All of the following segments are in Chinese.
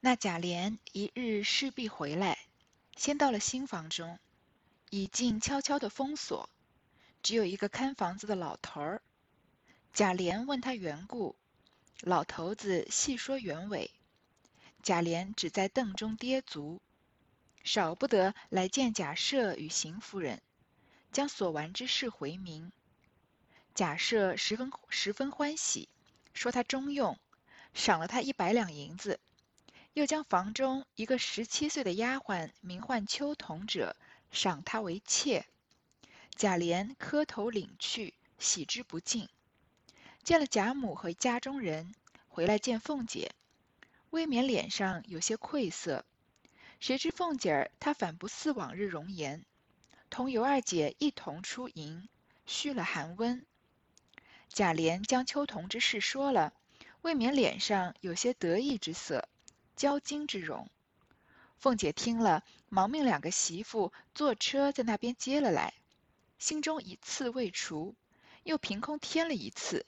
那贾琏一日势必回来，先到了新房中，已经悄悄的封锁，只有一个看房子的老头儿。贾琏问他缘故，老头子细说原委。贾琏只在凳中跌足，少不得来见贾赦与邢夫人，将所玩之事回明。贾赦十分欢喜，说他中用，赏了他100两银子，又将房中一个17岁的丫鬟，名唤秋桐者，赏他为妾。贾琏磕头领去，喜之不尽。见了贾母和家中人，回来见凤姐，未免脸上有些愧色。谁知凤姐儿她反不似往日容颜，同尤二姐一同出迎，续了寒温。贾琏将秋桐之事说了，未免脸上有些得意之色，交金之容。凤姐听了，忙命2个媳妇坐车在那边接了来，心中一刺未除，又凭空添了一刺，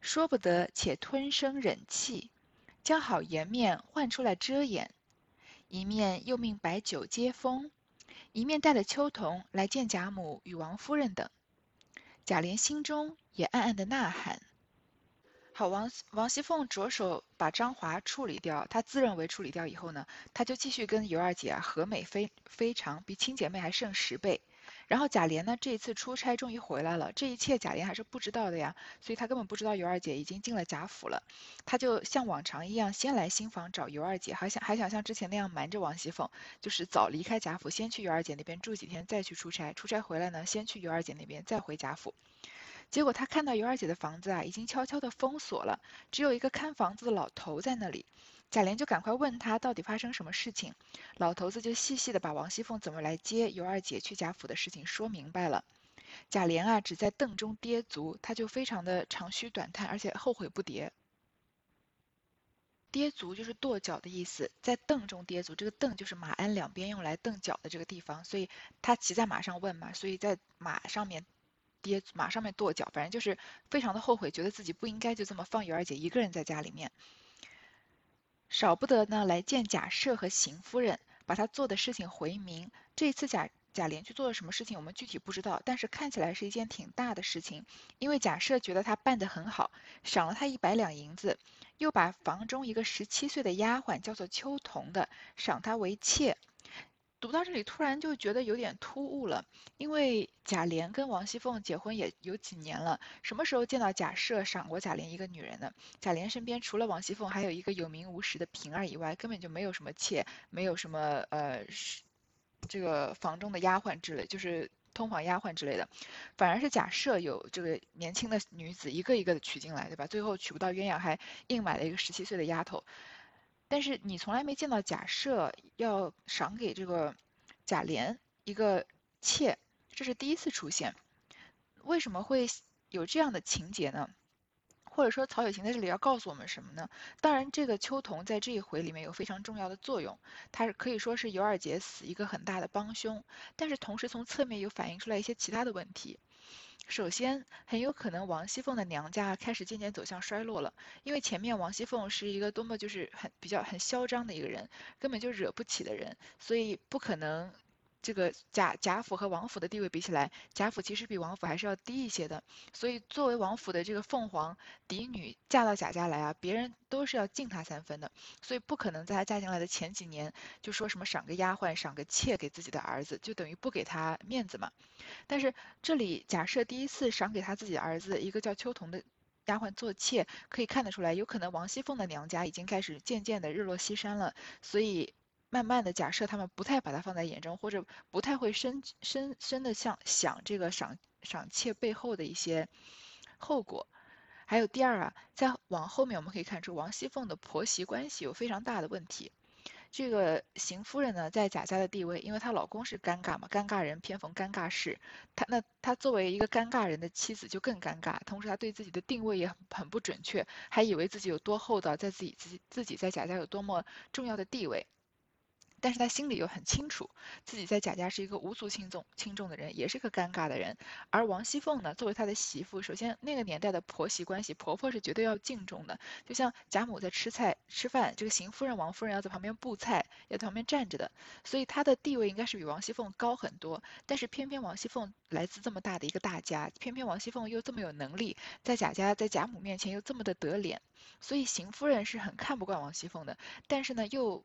说不得，且吞声忍气，将好颜面换出来遮掩。一面又命摆酒接风，一面带了秋桐来见贾母与王夫人等。贾琏心中也暗暗的呐喊。好，王熙凤着手把张华处理掉，他自认为处理掉以后呢，他就继续跟尤二姐和美非常，比亲姐妹还胜10倍。然后贾琏呢，这一次出差终于回来了，这一切贾琏还是不知道的呀，所以他根本不知道尤二姐已经进了贾府了。他就像往常一样，先来新房找尤二姐，还想像之前那样瞒着王熙凤，就是早离开贾府，先去尤二姐那边住几天，再去出差。出差回来呢，先去尤二姐那边，再回贾府。结果他看到尤二姐的房子啊，已经悄悄的封锁了，只有一个看房子的老头在那里。贾琏就赶快问他到底发生什么事情，老头子就细细的把王熙凤怎么来接尤二姐去贾府的事情说明白了。贾琏啊，只在凳中跌足，他就非常的长吁短叹，而且后悔不迭。跌足就是跺脚的意思，在凳中跌足，这个凳就是马鞍两边用来蹬脚的这个地方，所以他骑在马上问嘛，所以在马上面跌，马上面跺脚，反正就是非常的后悔，觉得自己不应该就这么放尤二姐一个人在家里面。少不得呢来见贾赦和邢夫人，把他做的事情回明。这一次贾琏去做了什么事情我们具体不知道，但是看起来是一件挺大的事情，因为贾赦觉得他办得很好，赏了他100两银子，又把房中一个17岁的丫鬟叫做秋桐的赏他为妾。读到这里突然就觉得有点突兀了，因为贾琏跟王熙凤结婚也有几年了，什么时候见到贾赦赏过贾琏一个女人呢？贾琏身边除了王熙凤还有一个有名无实的平儿以外，根本就没有什么妾，没有什么这个房中的丫鬟之类，就是通房丫鬟之类的，反而是贾赦有这个年轻的女子一个一个的娶进来，对吧？最后娶不到鸳鸯，还硬买了一个17岁的丫头。但是你从来没见到贾赦要赏给这个贾琏一个妾，这是第一次出现。为什么会有这样的情节呢？或者说曹雪芹在这里要告诉我们什么呢？当然这个秋桐在这一回里面有非常重要的作用，它可以说是尤二姐死一个很大的帮凶，但是同时从侧面又反映出来一些其他的问题。首先，很有可能王熙凤的娘家开始渐渐走向衰落了，因为前面王熙凤是一个多么就是很嚣张的一个人，根本就惹不起的人，所以不可能这个贾府和王府的地位比起来，贾府其实比王府还是要低一些的，所以作为王府的这个凤凰嫡女嫁到贾家来啊，别人都是要敬她3分的，所以不可能在她嫁进来的前几年就说什么赏个丫鬟赏个妾给自己的儿子，就等于不给她面子嘛。但是这里贾赦第一次赏给他自己的儿子一个叫秋桐的丫鬟做妾，可以看得出来有可能王熙凤的娘家已经开始渐渐的日落西山了，所以慢慢的假设他们不太把它放在眼中，或者不太会深的想这个赏妾背后的一些后果。还有第二啊，再往后面我们可以看出王熙凤的婆媳关系有非常大的问题。这个邢夫人呢，在贾家的地位，因为她老公是尴尬嘛，尴尬人偏逢尴尬事，她作为一个尴尬人的妻子就更尴尬，同时她对自己的定位也很不准确，还以为自己有多厚道，在自己在贾家有多么重要的地位。但是他心里又很清楚，自己在贾家是一个无足轻重的人，也是个尴尬的人。而王熙凤呢，作为他的媳妇，首先那个年代的婆媳关系，婆婆是绝对要敬重的，就像贾母在吃饭，这个邢夫人、王夫人要在旁边布菜，要在旁边站着的，所以她的地位应该是比王熙凤高很多。但是偏偏王熙凤来自这么大的一个大家，偏偏王熙凤又这么有能力，在贾家、在贾母面前又这么的得脸，所以邢夫人是很看不惯王熙凤的，但是呢又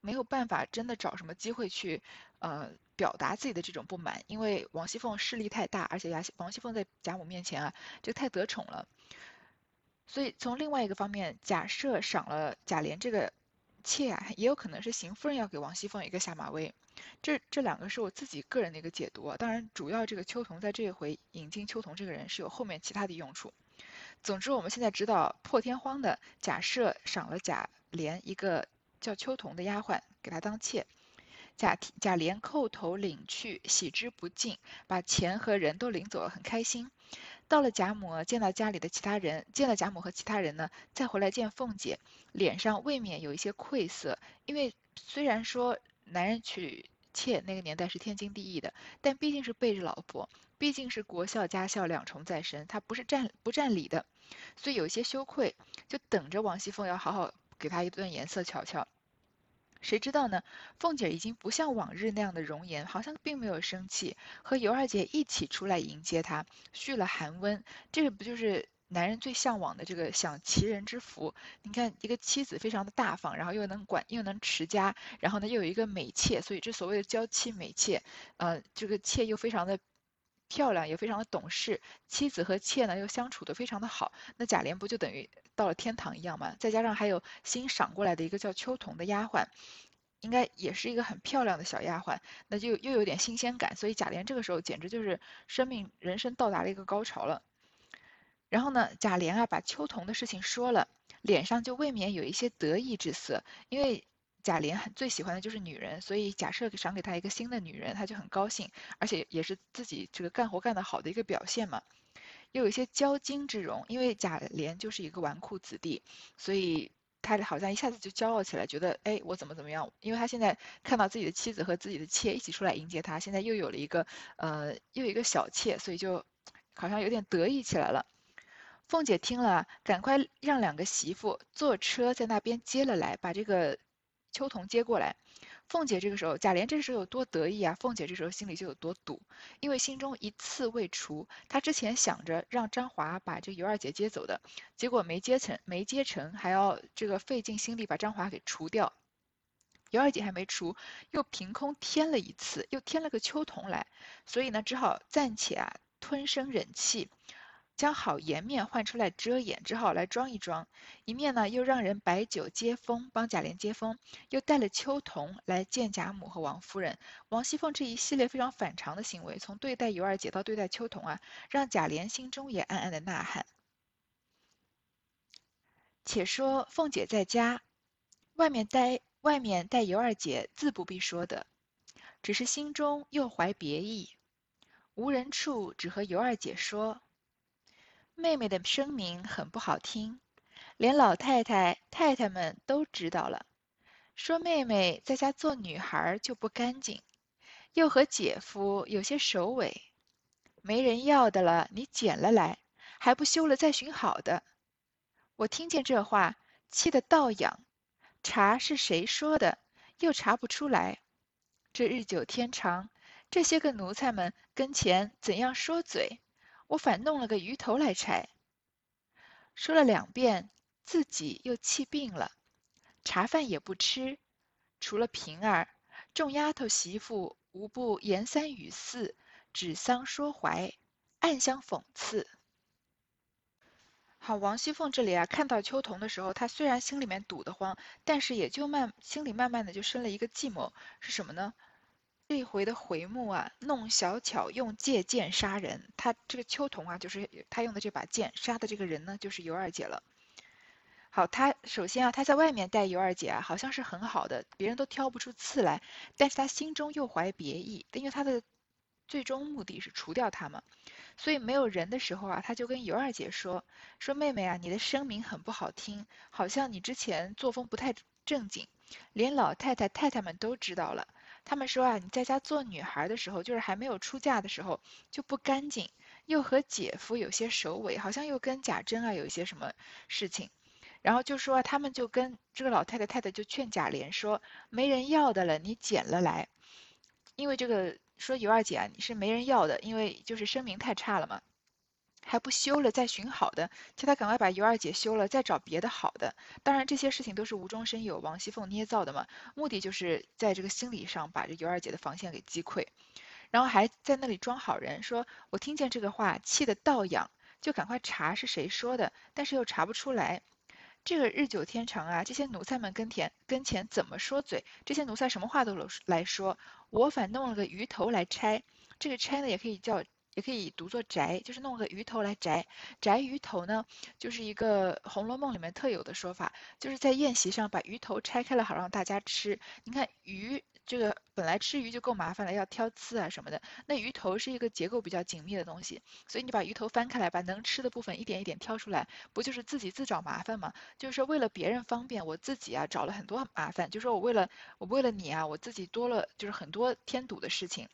没有办法真的找什么机会去表达自己的这种不满，因为王熙凤势力太大，而且王熙凤在贾母面前啊，这太得宠了。所以从另外一个方面，假设赏了贾琏这个妾啊，也有可能是邢夫人要给王熙凤一个下马威。这两个是我自己个人的一个解读啊，当然主要这个秋桐在这一回引进秋桐这个人是有后面其他的用处。总之我们现在知道破天荒的假设赏了贾琏一个叫秋桐的丫鬟给她当妾，贾琏叩头领去，喜之不尽，把钱和人都领走了，很开心。到了贾母，见到贾母和其他人呢，再回来见凤姐，脸上未免有一些愧色，因为虽然说男人娶妾那个年代是天经地义的，但毕竟是背着老婆，毕竟是国孝家孝两重在身，他不占理的，所以有一些羞愧，就等着王熙凤要好好给他一顿颜色瞧瞧。谁知道呢，凤姐已经不像往日那样的容颜，好像并没有生气，和尤二姐一起出来迎接她，续了寒温。这个不就是男人最向往的这个享其人之福？你看一个妻子非常的大方，然后又能管又能持家，然后呢又有一个美妾，所以这所谓的娇妻美妾，这个妾又非常的漂亮，也非常的懂事，妻子和妾呢又相处的非常的好，那贾琏不就等于到了天堂一样嘛？再加上还有新赏过来的一个叫秋桐的丫鬟，应该也是一个很漂亮的小丫鬟，那就又有点新鲜感，所以贾琏这个时候简直就是人生到达了一个高潮了。然后呢，贾琏啊把秋桐的事情说了，脸上就未免有一些得意之色，因为贾琏最喜欢的就是女人，所以假设赏给他一个新的女人，他就很高兴，而且也是自己这个干活干得好的一个表现嘛，又有一些骄矜之容，因为贾琏就是一个纨绔子弟，所以他好像一下子就骄傲起来，觉得哎我怎么样，因为他现在看到自己的妻子和自己的妾一起出来迎接他，现在又有了一个小妾，所以就好像有点得意起来了。凤姐听了，赶快让两个媳妇坐车在那边接了来，把这个秋桐接过来。贾琏这时候有多得意啊，凤姐这时候心里就有多堵，因为心中一刺未除。她之前想着让张华把这尤二姐接走的，结果没接成，还要这个费尽心力把张华给除掉。尤二姐还没除，又凭空添了一次，又添了个秋桐来，所以呢只好暂且吞声忍气，将好颜面换出来遮掩，只好来装一装。一面呢又让人摆酒接风，帮贾琏接风，又带了秋桐来见贾母和王夫人。王熙凤这一系列非常反常的行为，从对待尤二姐到对待秋桐啊，让贾琏心中也暗暗的呐喊。且说凤姐在家，外面带尤二姐自不必说的，只是心中又怀别意，无人处只和尤二姐说，妹妹的声名很不好听，连老太太们都知道了，说妹妹在家做女孩就不干净，又和姐夫有些首尾，没人要的了你捡了来，还不休了再寻好的。我听见这话，气得倒仰，查是谁说的又查不出来，这日久天长，这些个奴才们跟前怎样说嘴，我反弄了个鱼头来拆。说了2遍，自己又气病了，茶饭也不吃，除了平儿，众丫头媳妇无不言三语四，指桑说槐，暗相讽刺。好，王熙凤这里看到秋桐的时候，她虽然心里面堵得慌，但是也就心里慢慢的就生了一个计谋，是什么呢？这一回的回目弄小巧用借剑杀人，他这个秋桐就是他用的这把剑杀的这个人呢，就是尤二姐了。好，他首先他在外面带尤二姐好像是很好的，别人都挑不出刺来，但是他心中又怀别意，因为他的最终目的是除掉他嘛，所以没有人的时候他就跟尤二姐说妹妹你的声名很不好听，好像你之前作风不太正经，连老太太、太太们都知道了。他们说啊，你在家做女孩的时候，就是还没有出嫁的时候，就不干净，又和姐夫有些首尾，好像又跟贾珍啊有一些什么事情。然后就说啊，他们就跟这个老太太、太太就劝贾琏说，没人要的了，你捡了来。因为这个说尤二姐啊，你是没人要的，因为就是声名太差了嘛。还不修了，再寻好的，叫他赶快把尤二姐修了，再找别的好的。当然，这些事情都是无中生有、王熙凤捏造的嘛，目的就是在这个心理上把这尤二姐的防线给击溃，然后还在那里装好人，说我听见这个话，气得倒仰，就赶快查是谁说的，但是又查不出来。这个日久天长啊，这些奴才们跟前怎么说嘴，这些奴才什么话都来说，我反弄了个鱼头来拆，这个拆呢也可以读作宅，就是弄个鱼头来宅。宅鱼头呢，就是一个《红楼梦》里面特有的说法，就是在宴席上把鱼头拆开了，好让大家吃。你看鱼这个本来吃鱼就够麻烦了，要挑刺啊什么的。那鱼头是一个结构比较紧密的东西，所以你把鱼头翻开来，把能吃的部分一点一点挑出来，不就是自己自找麻烦吗？就是为了别人方便，我自己啊找了很多麻烦。就说我为了你啊，我自己多了就是很多添堵的事情。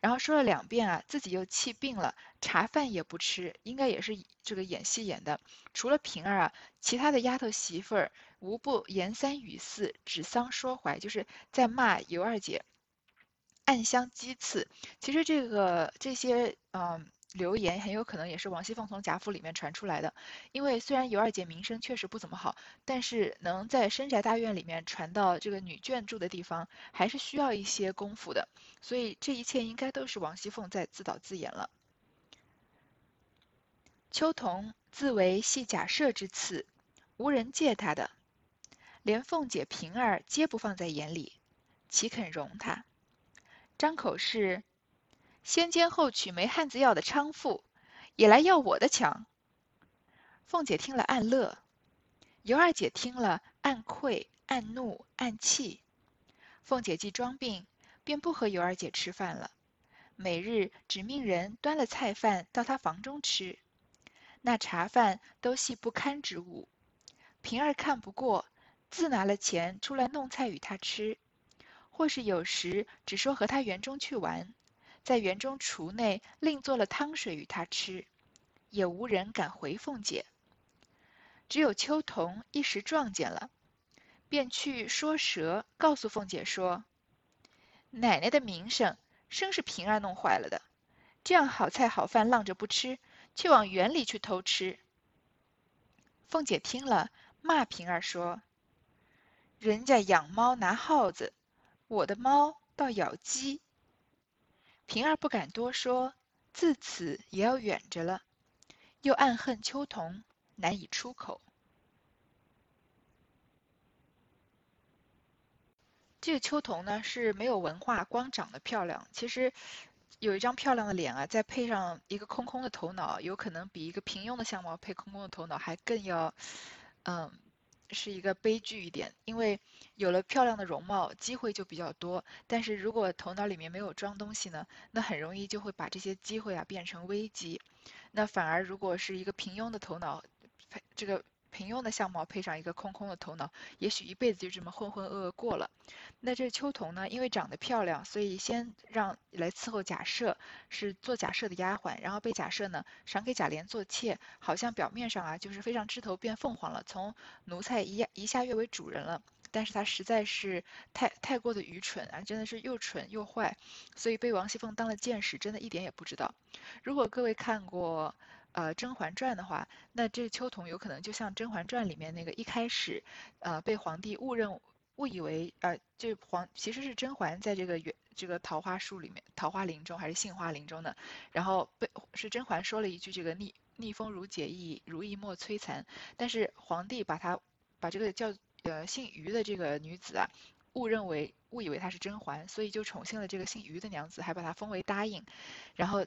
然后说了2遍啊，自己又气病了，茶饭也不吃，应该也是这个演戏演的。除了平儿啊，其他的丫头媳妇儿无不言三语四，指桑说槐，就是在骂尤二姐，暗相讥刺。其实这些留言很有可能也是王熙凤从贾府里面传出来的，因为虽然尤二姐名声确实不怎么好，但是能在深宅大院里面传到这个女眷住的地方，还是需要一些功夫的，所以这一切应该都是王熙凤在自导自演了。秋桐自为系贾赦之刺，无人借他的，连凤姐、平儿皆不放在眼里，岂肯容他？张口是先奸后娶没汉子要的娼妇，也来要我的强。凤姐听了暗乐，尤二姐听了暗愧、暗怒、暗气。凤姐既装病，便不和尤二姐吃饭了，每日只命人端了菜饭到她房中吃。那茶饭都系不堪之物，平儿看不过，自拿了钱出来弄菜与她吃，或是有时只说和她园中去玩。在园中厨内另做了汤水与他吃，也无人敢回凤姐。只有秋桐一时撞见了，便去说舌，告诉凤姐说：“奶奶的名声生是平儿弄坏了的，这样好菜好饭浪着不吃，却往园里去偷吃。”凤姐听了，骂平儿说：“人家养猫拿耗子，我的猫倒咬鸡。”平儿不敢多说，自此也要远着了，又暗恨秋桐，难以出口。这个秋桐呢是没有文化，光长得漂亮，其实有一张漂亮的脸啊，再配上一个空空的头脑，有可能比一个平庸的相貌配空空的头脑还更要是一个悲剧一点，因为有了漂亮的容貌，机会就比较多，但是如果头脑里面没有装东西呢，那很容易就会把这些机会啊变成危机。那反而如果是一个平庸的头脑，这个平庸的相貌配上一个空空的头脑，也许一辈子就这么浑浑噩噩过了。那这秋桐呢，因为长得漂亮，所以先让来伺候贾赦，是做贾赦的丫鬟，然后被贾赦呢赏给贾琏做妾，好像表面上啊就是非常枝头变凤凰了，从奴才一下跃为主人了。但是他实在是太过的愚蠢啊，真的是又蠢又坏，所以被王熙凤当了箭矢，真的一点也不知道。如果各位看过甄嬛传》的话，那这秋桐有可能就像甄嬛传》里面那个一开始被皇帝误以为其实是甄嬛在这个桃花林中还是杏花林中呢，然后是甄嬛说了一句这个逆风如解意，如意莫摧残，但是皇帝把这个叫姓余的这个女子啊误以为她是甄嬛，所以就宠幸了这个姓余的娘子，还把她封为答应，然后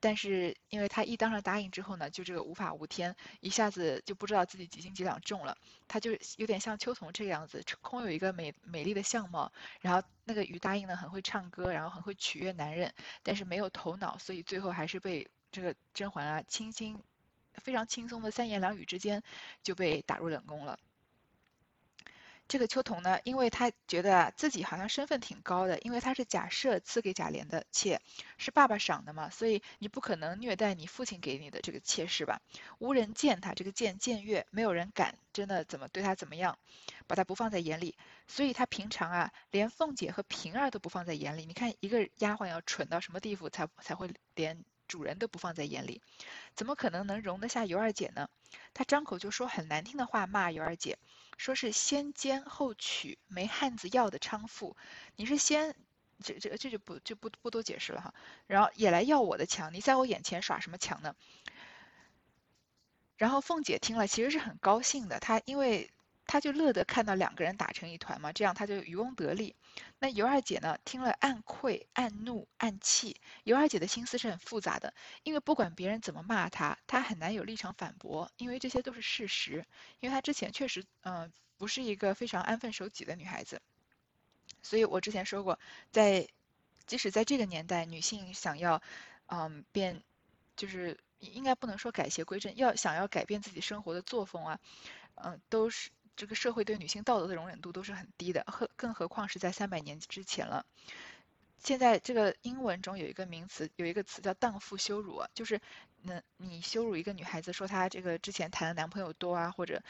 但是因为他一当上答应之后呢，就这个无法无天，一下子就不知道自己几斤几两重了。他就有点像秋桐这个样子，空有一个美丽的相貌，然后那个于答应呢很会唱歌，然后很会取悦男人，但是没有头脑，所以最后还是被这个甄嬛啊非常轻松的3言2语之间就被打入冷宫了。这个秋桐呢，因为他觉得自己好像身份挺高的，因为他是贾赦赐给贾琏的妾，是爸爸赏的嘛，所以你不可能虐待你父亲给你的这个妾室吧？无人见他，这个僭越，没有人敢真的怎么对他怎么样，把他不放在眼里，所以他平常啊，连凤姐和平儿都不放在眼里。你看一个丫鬟要蠢到什么地步才会连主人都不放在眼里，怎么可能能容得下尤二姐呢？她张口就说很难听的话，骂尤二姐，说是先奸后娶，没汉子要的娼妇。你是先，这就不多解释了哈。然后也来要我的强，你在我眼前耍什么强呢？然后凤姐听了其实是很高兴的，她因为她就乐得看到两个人打成一团嘛，这样她就渔翁得利。那尤二姐呢，听了暗愧、暗怒、暗气。尤二姐的心思是很复杂的，因为不管别人怎么骂她，她很难有立场反驳，因为这些都是事实。因为她之前确实，不是一个非常安分守己的女孩子。所以我之前说过，即使在这个年代，女性想要，变，就是应该不能说改邪归正，想要改变自己生活的作风啊，都是。这个社会对女性道德的容忍度都是很低的，更何况是在300年之前了。现在这个英文中有一个词叫荡妇羞辱啊，就是你羞辱一个女孩子，说她这个之前谈的男朋友多啊，或者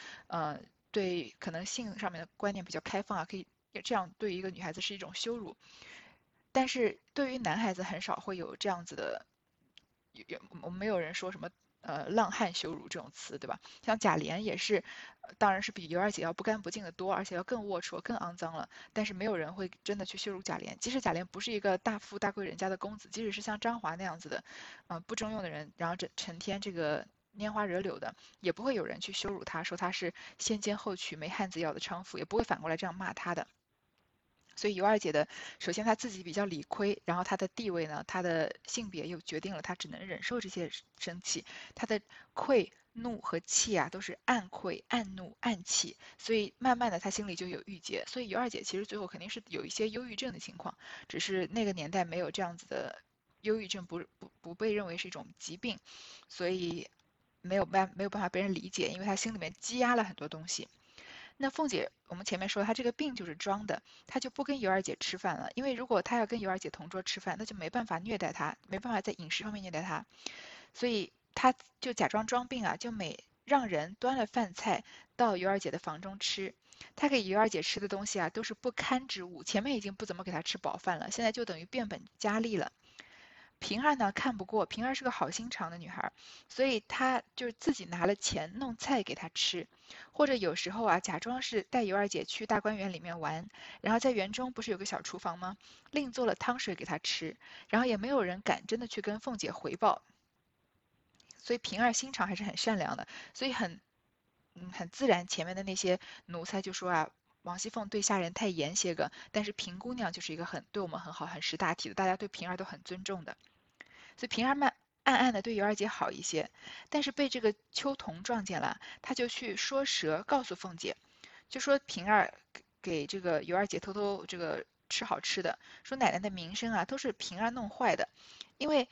对可能性上面的观念比较开放啊，可以这样对一个女孩子是一种羞辱。但是对于男孩子很少会有这样子的，我们没有人说什么。浪汉羞辱这种词，对吧？像贾琏也是，当然是比尤二姐要不干不净的多，而且要更龌龊、更肮脏了。但是没有人会真的去羞辱贾琏，即使贾琏不是一个大富大贵人家的公子，即使是像张华那样子的，不中用的人，然后成天这个拈花惹柳的，也不会有人去羞辱他，说他是先奸后娶、没汉子要的娼妇，也不会反过来这样骂他的。所以尤二姐的，首先她自己比较理亏，然后她的地位呢，她的性别又决定了她只能忍受这些生气，她的愧、怒和气啊，都是暗愧、暗怒、暗气，所以慢慢的她心里就有郁结。所以尤二姐其实最后肯定是有一些忧郁症的情况，只是那个年代没有这样子的忧郁症，不被认为是一种疾病，所以没有办法被人理解，因为她心里面积压了很多东西。那凤姐，我们前面说她这个病就是装的，她就不跟尤二姐吃饭了，因为如果她要跟尤二姐同桌吃饭，那就没办法虐待她，没办法在饮食方面虐待她，所以她就假装装病啊，就让人端了饭菜到尤二姐的房中吃。她给尤二姐吃的东西啊，都是不堪之物，前面已经不怎么给她吃饱饭了，现在就等于变本加厉了。平儿呢看不过，平儿是个好心肠的女孩，所以她就是自己拿了钱弄菜给她吃，或者有时候啊假装是带尤二姐去大观园里面玩，然后在园中不是有个小厨房吗？另做了汤水给她吃，然后也没有人敢真的去跟凤姐回报，所以平儿心肠还是很善良的，所以很自然，前面的那些奴才就说啊，王熙凤对下人太严些个，但是平姑娘就是一个对我们很好、很识大体的，大家对平儿都很尊重的。所以平儿暗暗的对尤二姐好一些，但是被这个秋桐撞见了，她就去说舌，告诉凤姐，就说平儿给这个尤二姐偷偷这个吃好吃的，说奶奶的名声啊都是平儿弄坏的，因为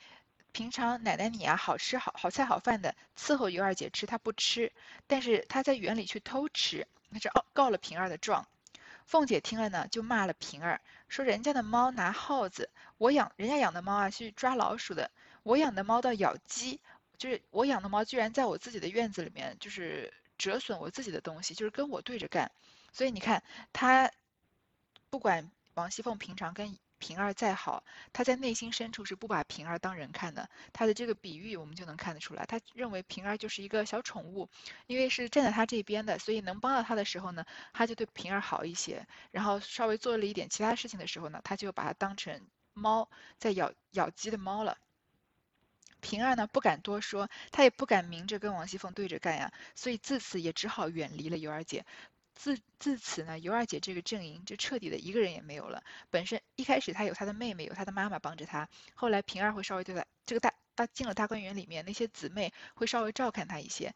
平常奶奶你啊好吃好菜好饭的伺候尤二姐吃，她不吃，但是她在园里去偷吃。她是告了平儿的状，凤姐听了呢，就骂了平儿，说人家的猫拿耗子，人家养的猫啊去抓老鼠的，我养的猫倒咬鸡，就是我养的猫居然在我自己的院子里面，就是折损我自己的东西，就是跟我对着干。所以你看，她不管王熙凤平常跟平儿再好，她在内心深处是不把平儿当人看的。她的这个比喻我们就能看得出来，她认为平儿就是一个小宠物，因为是站在她这边的，所以能帮到她的时候呢，她就对平儿好一些。然后稍微做了一点其他事情的时候呢，她就把它当成猫在咬鸡的猫了。平儿呢不敢多说，她也不敢明着跟王熙凤对着干呀，所以自此也只好远离了尤二姐。自此呢，尤二姐这个阵营就彻底的一个人也没有了。本身一开始她有她的妹妹，有她的妈妈帮着她，后来平儿会稍微对她这个她进了大观园里面，那些姊妹会稍微照看她一些。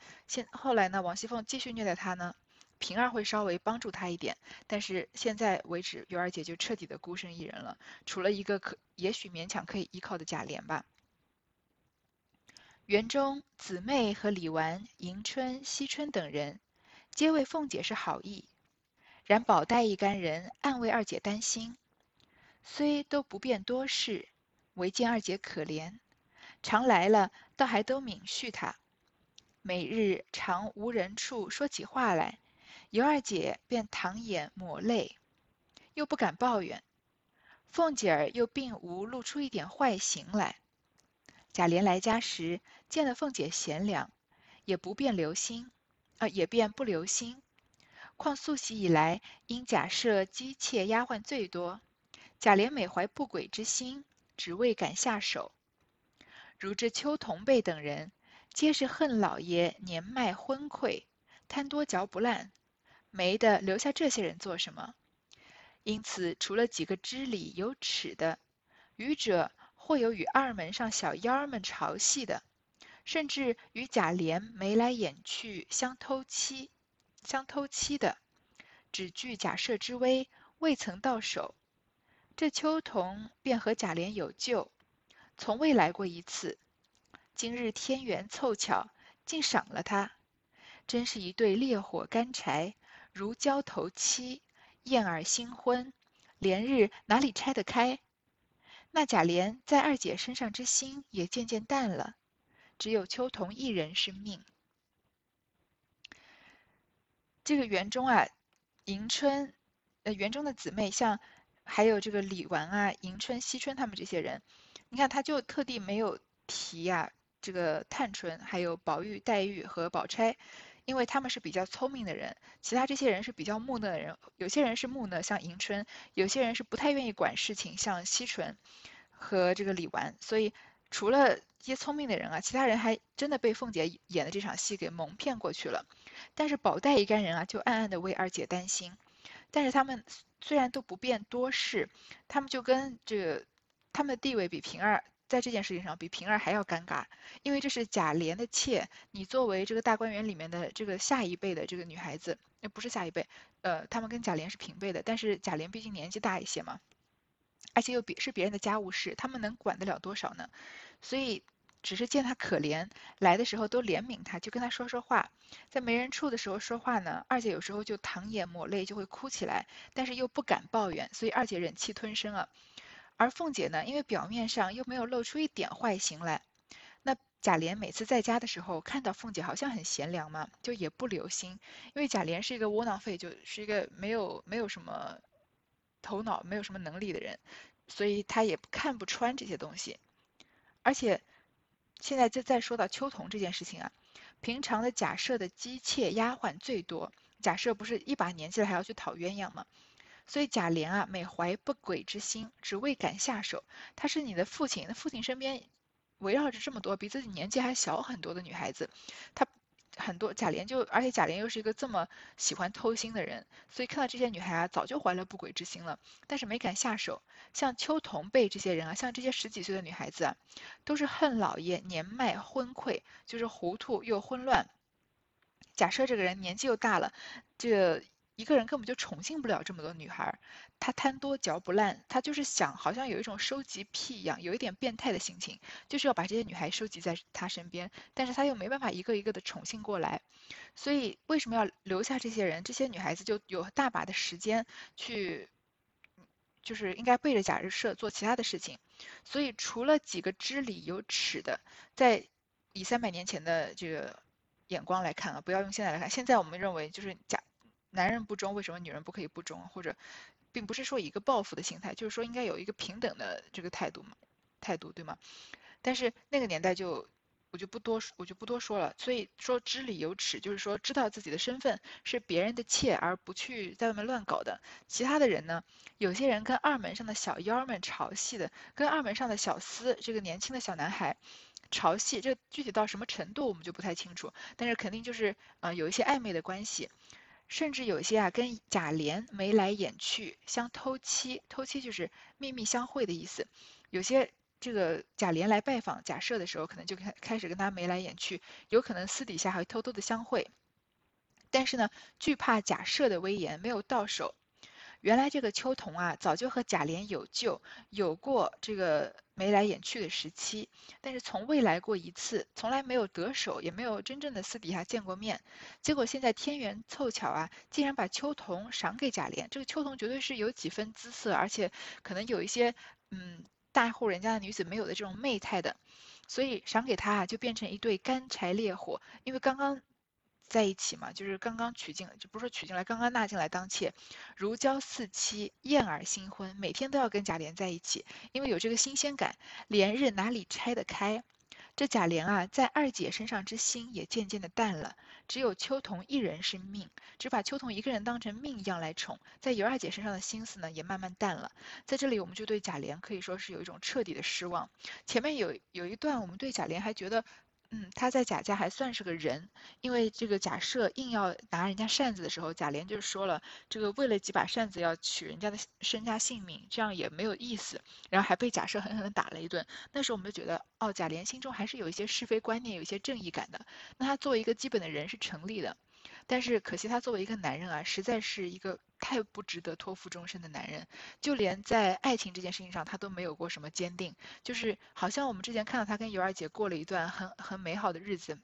后来呢，王熙凤继续虐待她呢，平儿会稍微帮助她一点。但是现在为止，尤二姐就彻底的孤身一人了，除了一个也许勉强可以依靠的贾琏吧。园中姊妹和李纨、迎春、惜春等人，皆为凤姐是好意，然宝黛一干人暗为二姐担心，虽都不便多事，唯见二姐可怜，常来了倒还都悯恤她。每日常无人处说起话来，尤二姐便淌眼抹泪，又不敢抱怨。凤姐儿又并无露出一点坏行来。贾琏来家时见了凤姐贤良，也便不留心。况素习以来，因贾赦姬妾丫鬟最多，贾琏每怀不轨之心，只未敢下手。如至秋桐辈等人，皆是恨老爷年迈昏聩，贪多嚼不烂，没的留下这些人做什么？因此除了几个知理有齿的，愚者或有与二门上小幺儿们嘲戏的，甚至与贾琏眉来眼去相偷妻的，只惧贾赦之威，未曾到手。这秋桐便和贾琏有旧，从未来过一次，今日天缘凑巧，竟赏了他，真是一对烈火干柴，如胶头漆，燕尔新婚，连日哪里拆得开？那贾琏在二姐身上之心也渐渐淡了，只有秋桐一人是命。这个园中啊，园中的姊妹，像还有这个李纨啊、迎春、惜春他们这些人，你看他就特地没有提啊。这个探春还有宝玉、黛玉和宝钗，因为他们是比较聪明的人，其他这些人是比较木讷的人。有些人是木讷，像迎春；有些人是不太愿意管事情，像惜春和这个李纨。所以除了一些聪明的人啊，其他人还真的被凤姐演的这场戏给蒙骗过去了。但是宝黛一干人啊，就暗暗的为二姐担心。但是他们虽然都不便多事，他们就跟这个他们的地位比平儿。在这件事情上比平儿还要尴尬，因为这是贾琏的妾，你作为这个大观园里面的这个下一辈的这个女孩子，不是下一辈，他们跟贾琏是平辈的，但是贾琏毕竟年纪大一些嘛，而且又是别人的家务事，他们能管得了多少呢？所以只是见他可怜，来的时候都怜悯他，就跟他说话。在没人处的时候说话呢，二姐有时候就淌眼抹泪，就会哭起来，但是又不敢抱怨，所以二姐忍气吞声啊。而凤姐呢，因为表面上又没有露出一点坏行来，那贾琏每次在家的时候看到凤姐好像很贤良嘛，就也不留心，因为贾琏是一个窝囊废，就是一个没有什么头脑、没有什么能力的人，所以他也看不穿这些东西。而且现在就再说到秋桐这件事情啊，平常的贾赦的姬妾丫鬟最多，贾赦不是一把年纪了还要去讨鸳鸯吗？所以贾琏啊，每怀不轨之心，只为敢下手。他是你的父亲，那父亲身边围绕着这么多比自己年纪还小很多的女孩子，他很多贾琏就，而且贾琏又是一个这么喜欢偷腥的人，所以看到这些女孩啊，早就怀了不轨之心了，但是没敢下手。像秋桐辈这些人啊，像这些十几岁的女孩子啊，都是恨老爷年迈昏聩，就是糊涂又混乱。假设这个人年纪又大了，一个人根本就宠幸不了这么多女孩，他贪多嚼不烂，他就是想好像有一种收集癖一样，有一点变态的心情，就是要把这些女孩收集在他身边，但是他又没办法一个一个的宠幸过来。所以为什么要留下这些人？这些女孩子就有大把的时间去，就是应该背着贾赦做其他的事情。所以除了几个知理有齿的，在以300年前的这个眼光来看啊，不要用现在来看，现在我们认为就是男人不忠，为什么女人不可以不忠？或者，并不是说一个报复的心态，就是说应该有一个平等的这个态度，对吗？但是那个年代我就不多说了。所以说知理有耻，就是说知道自己的身份是别人的妾，而不去在外面乱搞的。其他的人呢，有些人跟二门上的小幺们嘲戏的，跟二门上的小厮，这个年轻的小男孩嘲戏，这具体到什么程度我们就不太清楚，但是肯定就是有一些暧昧的关系。甚至有些啊，跟贾琏眉来眼去，相偷妻。偷妻就是秘密相会的意思。有些这个贾琏来拜访贾赦的时候，可能就开始跟他眉来眼去，有可能私底下还偷偷的相会。但是呢，惧怕贾赦的威严，没有到手。原来这个秋桐啊，早就和贾琏有旧，有过这个眉来眼去的时期，但是从未来过一次，从来没有得手，也没有真正的私底下见过面。结果现在天缘凑巧啊，竟然把秋桐赏给贾琏。这个秋桐绝对是有几分姿色，而且可能有一些大户人家的女子没有的这种媚态的，所以赏给她啊，就变成一对干柴烈火。因为刚刚在一起嘛，就是刚刚娶进，就不是说娶进来，刚刚纳进来当妾，如胶似漆，燕尔新婚，每天都要跟贾琏在一起，因为有这个新鲜感，连日哪里拆得开？这贾琏啊，在二姐身上之心也渐渐的淡了，只有秋桐一人是命，只把秋桐一个人当成命一样来宠，在尤二姐身上的心思呢，也慢慢淡了。在这里，我们就对贾琏可以说是有一种彻底的失望。前面有一段，我们对贾琏还觉得。他在贾家还算是个人，因为这个贾赦硬要拿人家扇子的时候，贾琏就说了，这个为了几把扇子要取人家的身家性命，这样也没有意思，然后还被贾赦狠狠地打了一顿。那时候我们就觉得，哦，贾琏心中还是有一些是非观念，有一些正义感的，那他作为一个基本的人是成立的。但是可惜他作为一个男人啊，实在是一个太不值得托付终身的男人，就连在爱情这件事情上他都没有过什么坚定，就是好像我们之前看到他跟尤二姐过了一段很美好的日子，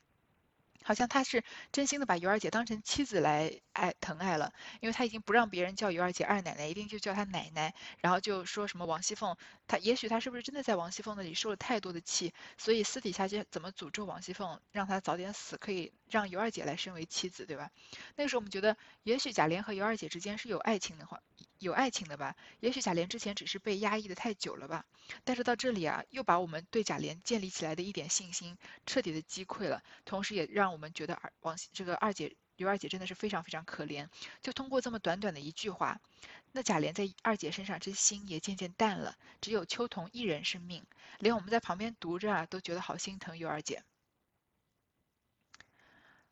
好像他是真心的把尤二姐当成妻子来疼爱了，因为他已经不让别人叫尤二姐二奶奶，一定就叫她奶奶，然后就说什么王熙凤，他也许他是不是真的在王熙凤那里受了太多的气，所以私底下就怎么诅咒王熙凤，让她早点死，可以让尤二姐来身为妻子，对吧？那个时候我们觉得，也许贾琏和尤二姐之间是有爱情的吧，也许贾琏之前只是被压抑的太久了吧，但是到这里啊，又把我们对贾琏建立起来的一点信心彻底的击溃了，同时也让我们觉得尤二姐真的是非常非常可怜。就通过这么短短的一句话，那贾琏在二姐身上这心也渐渐淡了，只有秋桐一人是命，连我们在旁边读着啊，都觉得好心疼尤二姐。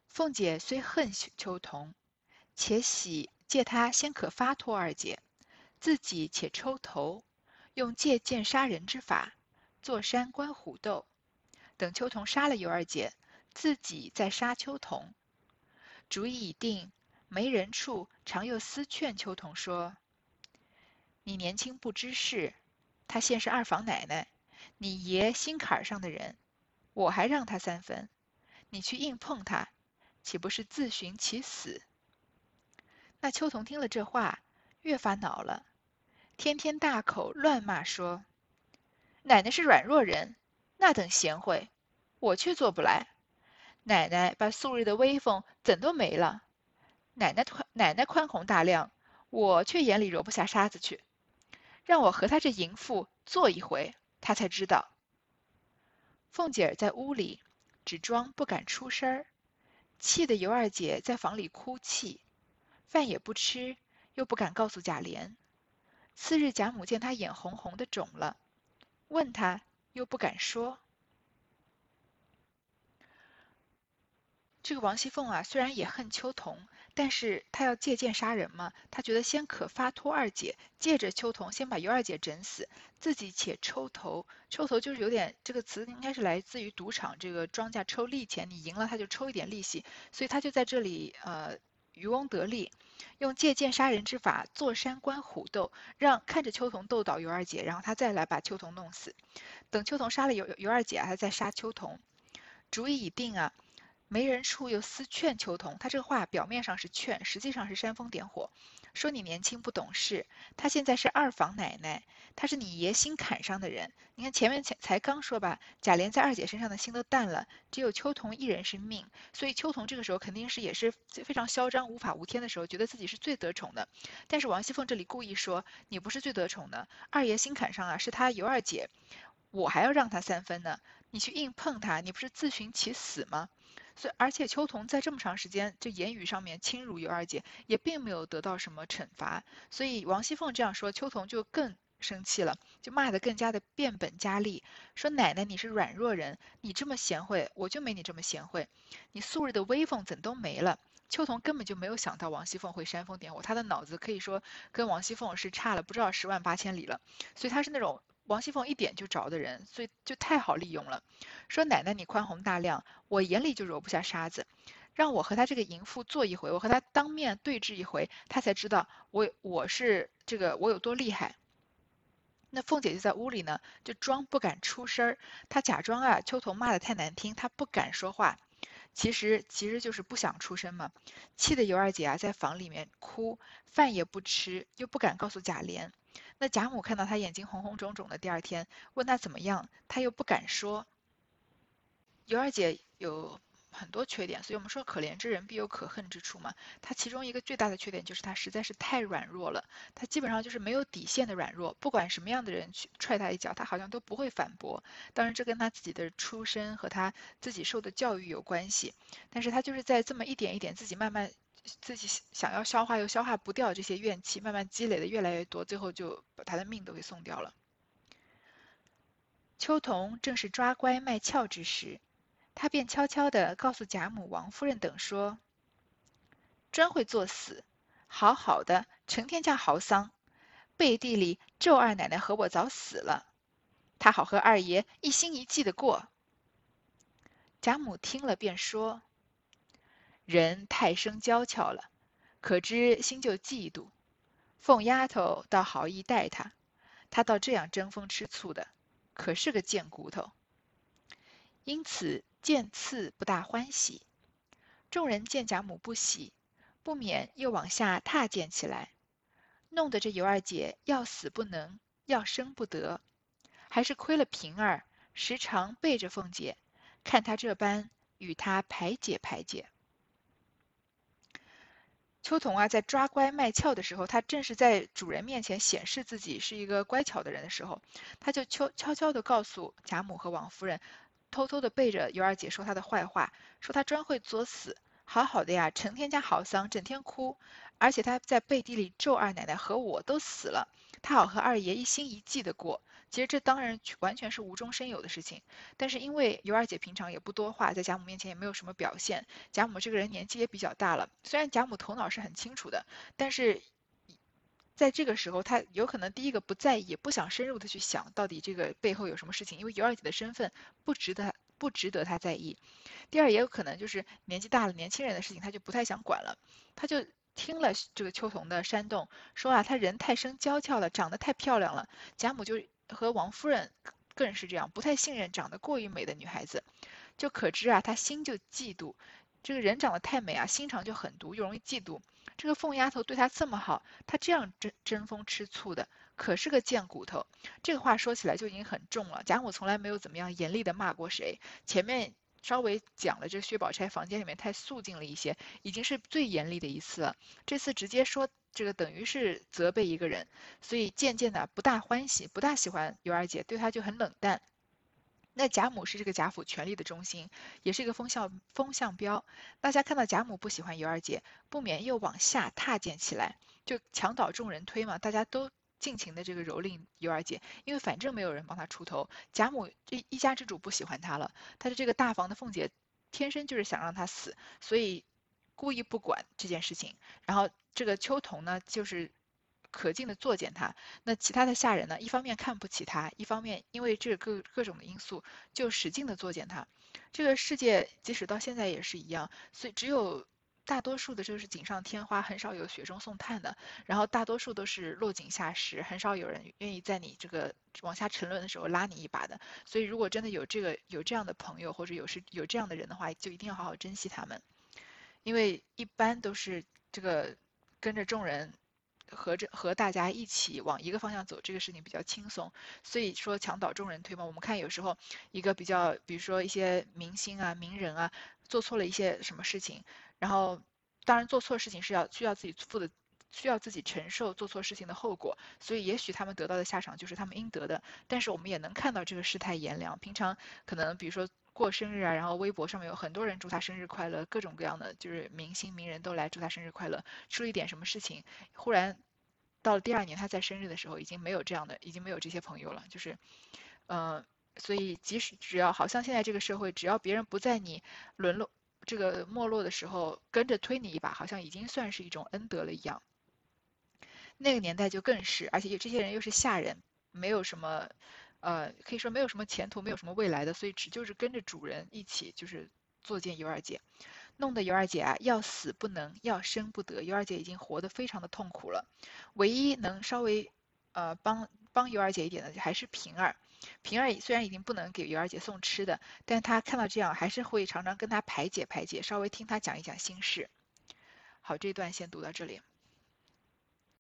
凤姐虽恨秋桐，且喜借他先可发脱二姐，自己且抽头，用借剑杀人之法，坐山观虎斗，等秋桐杀了尤二姐，自己再杀秋桐。主意已定，没人处常又私劝秋桐说，你年轻不知事，她现是二房奶奶，你爷心坎上的人，我还让她三分，你去硬碰她，岂不是自寻其死？那秋桐听了这话，越发恼了，天天大口乱骂说，奶奶是软弱人，那等贤惠我却做不来，奶奶把素日的威风怎都没了，奶奶宽宏大量，我却眼里揉不下沙子去，让我和她这淫妇做一回，她才知道。凤姐儿在屋里只装不敢出声儿，气得尤二姐在房里哭泣，饭也不吃，又不敢告诉贾琏。次日贾母见他眼红红的肿了，问他又不敢说。这个王熙凤啊，虽然也恨秋桐，但是她要借剑杀人嘛，她觉得先可发脱二姐，借着秋桐先把尤二姐整死，自己且抽头。抽头就是有点，这个词应该是来自于赌场，这个庄家抽利钱，你赢了他就抽一点利息，所以他就在这里渔翁得利，用借剑杀人之法坐山观虎斗，让看着秋桐斗倒尤二姐，然后他再来把秋桐弄死，等秋桐杀了尤二姐啊，他再杀秋桐。主意已定啊，没人处又私劝秋桐，他这个话表面上是劝，实际上是煽风点火，说你年轻不懂事，他现在是二房奶奶，他是你爷心坎上的人。你看前面才刚说吧，贾琏在二姐身上的心都淡了，只有秋桐一人是命，所以秋桐这个时候肯定是也是非常嚣张无法无天的时候，觉得自己是最得宠的。但是王熙凤这里故意说，你不是最得宠的，二爷心坎上啊是他尤二姐，我还要让他三分呢，你去硬碰他，你不是自寻其死吗？所以而且秋桐在这么长时间这言语上面侵辱尤二姐，也并没有得到什么惩罚，所以王熙凤这样说，秋桐就更生气了，就骂得更加的变本加厉，说奶奶你是软弱人，你这么贤惠，我就没你这么贤惠，你素日的威风怎都没了。秋桐根本就没有想到王熙凤会煽风点火，她的脑子可以说跟王熙凤是差了不知道10万8千里了，所以她是那种王熙凤一点就着的人，所以就太好利用了。说奶奶你宽宏大量，我眼里就揉不下沙子，让我和她这个淫妇做一回，我和她当面对峙一回，她才知道我是这个我有多厉害。那凤姐就在屋里呢，就装不敢出声儿，她假装啊秋桐骂得太难听，她不敢说话，其实就是不想出声嘛。气得尤二姐啊在房里面哭，饭也不吃，又不敢告诉贾琏。那贾母看到她眼睛红红肿肿的，第二天问她怎么样，她又不敢说。尤二姐有很多缺点，所以我们说可怜之人必有可恨之处嘛。她其中一个最大的缺点就是她实在是太软弱了，她基本上就是没有底线的软弱，不管什么样的人去踹她一脚，她好像都不会反驳。当然这跟她自己的出身和她自己受的教育有关系，但是她就是在这么一点一点自己想要消化又消化不掉这些怨气，慢慢积累的越来越多，最后就把她的命都给送掉了。秋桐正是抓乖卖俏之时，他便悄悄地告诉贾母、王夫人等说，专会作死，好好的成天叫嚎丧，背地里咒二奶奶和我早死了，他好和二爷一心一计的过。贾母听了便说，人太生娇俏了，可知心就嫉妒，凤丫头倒好意待他，他倒这样争风吃醋的，可是个贱骨头。因此见次不大欢喜，众人见贾母不喜，不免又往下踏践起来，弄得这尤二姐要死不能，要生不得，还是亏了平儿，时常背着凤姐，看她这般，与她排解排解。秋桐啊，在抓乖卖俏的时候，她正是在主人面前显示自己是一个乖巧的人的时候，她就悄悄地告诉贾母和王夫人，偷偷的背着尤二姐说她的坏话，说她专会作死，好好的呀，成天家好丧，整天哭，而且她在背地里咒二奶奶和我都死了，她好和二爷一心一计的过。其实这当然完全是无中生有的事情，但是因为尤二姐平常也不多话，在贾母面前也没有什么表现，贾母这个人年纪也比较大了，虽然贾母头脑是很清楚的，但是在这个时候，他有可能第一个不在意，也不想深入的去想到底这个背后有什么事情，因为尤二姐的身份不值得他在意。第二，也有可能就是年纪大了，年轻人的事情他就不太想管了，他就听了这个秋桐的煽动，说啊，他人太生娇俏了，长得太漂亮了。贾母就和王夫人更是这样，不太信任长得过于美的女孩子，就可知啊，他心就嫉妒。这个人长得太美啊，心肠就狠毒，又容易嫉妒。这个凤丫头对她这么好，她这样争风吃醋的，可是个贱骨头。这个话说起来就已经很重了，贾母从来没有怎么样严厉的骂过谁。前面稍微讲了这薛宝钗房间里面太肃静了一些，已经是最严厉的一次了。这次直接说这个等于是责备一个人，所以渐渐的不大欢喜，不大喜欢尤二姐，对她就很冷淡。那贾母是这个贾府权力的中心，也是一个风向标。大家看到贾母不喜欢尤二姐，不免又往下踏践起来，就墙倒众人推嘛，大家都尽情的这个蹂躏尤二姐，因为反正没有人帮她出头。贾母这一家之主不喜欢她了，她是这个大房的凤姐，天生就是想让她死，所以故意不管这件事情。然后这个秋桐呢，就是可敬的作践他。那其他的下人呢，一方面看不起他，一方面因为这各种的因素，就使劲的作践他。这个世界即使到现在也是一样，所以只有大多数的就是锦上添花，很少有雪中送炭的，然后大多数都是落井下石，很少有人愿意在你这个往下沉沦的时候拉你一把的。所以如果真的有这样的朋友，或者有这样的人的话，就一定要好好珍惜他们，因为一般都是这个跟着众人和大家一起往一个方向走，这个事情比较轻松。所以说墙倒众人推嘛，我们看有时候一个比如说一些明星啊、名人啊，做错了一些什么事情，然后当然做错事情是需要自己负的，需要自己承受做错事情的后果，所以也许他们得到的下场就是他们应得的。但是我们也能看到这个世态炎凉，平常可能比如说过生日啊，然后微博上面有很多人祝他生日快乐，各种各样的就是明星名人都来祝他生日快乐。出了一点什么事情，忽然到了第二年他在生日的时候，已经没有这些朋友了。就是所以只要好像现在这个社会，只要别人不在你沦落这个没落的时候跟着推你一把，好像已经算是一种恩德了一样。那个年代就更是，而且这些人又是下人，没有什么可以说没有什么前途，没有什么未来的，所以就是跟着主人一起就是作践尤二姐，弄得尤二姐啊要死不能，要生不得。尤二姐已经活得非常的痛苦了，唯一能稍微帮尤二姐一点的还是平儿。平儿虽然已经不能给尤二姐送吃的，但她看到这样还是会常常跟她排解排解，稍微听她讲一讲心事。好，这段先读到这里。